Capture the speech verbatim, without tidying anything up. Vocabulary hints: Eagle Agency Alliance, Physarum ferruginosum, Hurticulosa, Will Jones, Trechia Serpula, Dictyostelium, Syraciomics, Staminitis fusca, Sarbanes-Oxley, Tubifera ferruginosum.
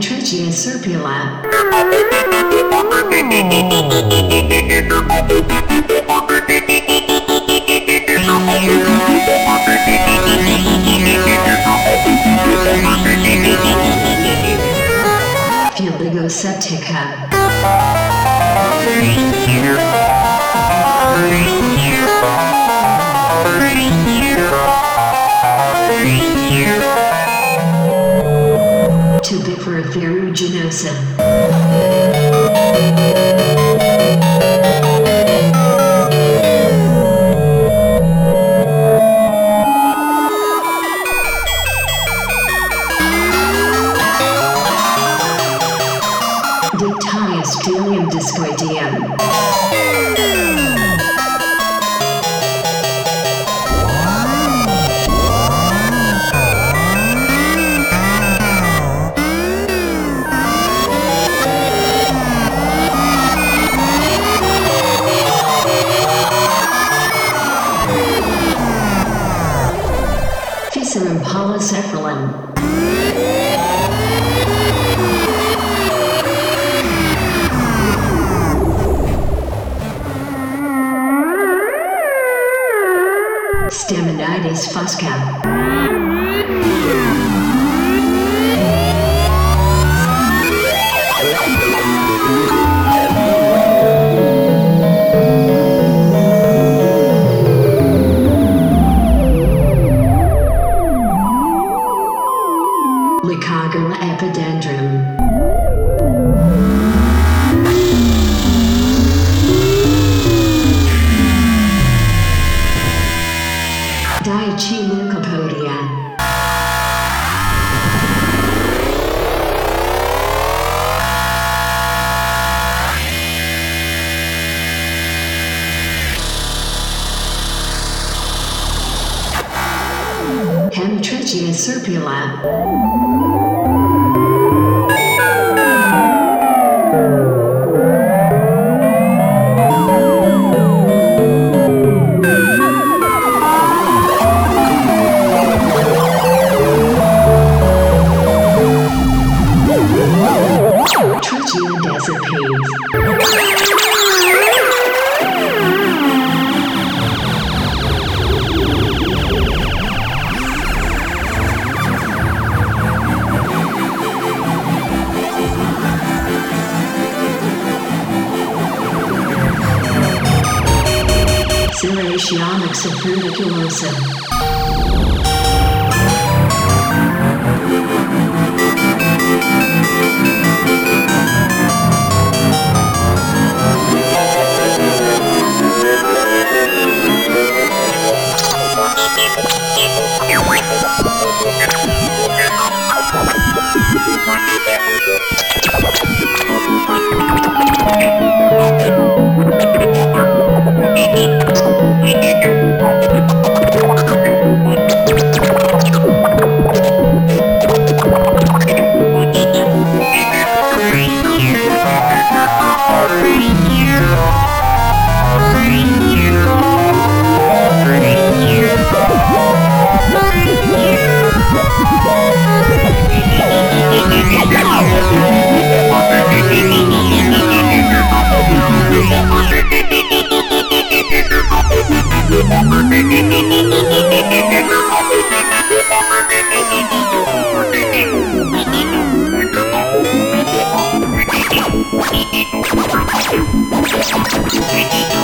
Trechia Serpula. Phylogoseptica. Tubifera ferruginosum. Dictyostelium discoideum. Physarum ferruginosum. Staminitis fusca. Pemetricia Serpula. Syraciomics of Hurticulosa. We'll be right back.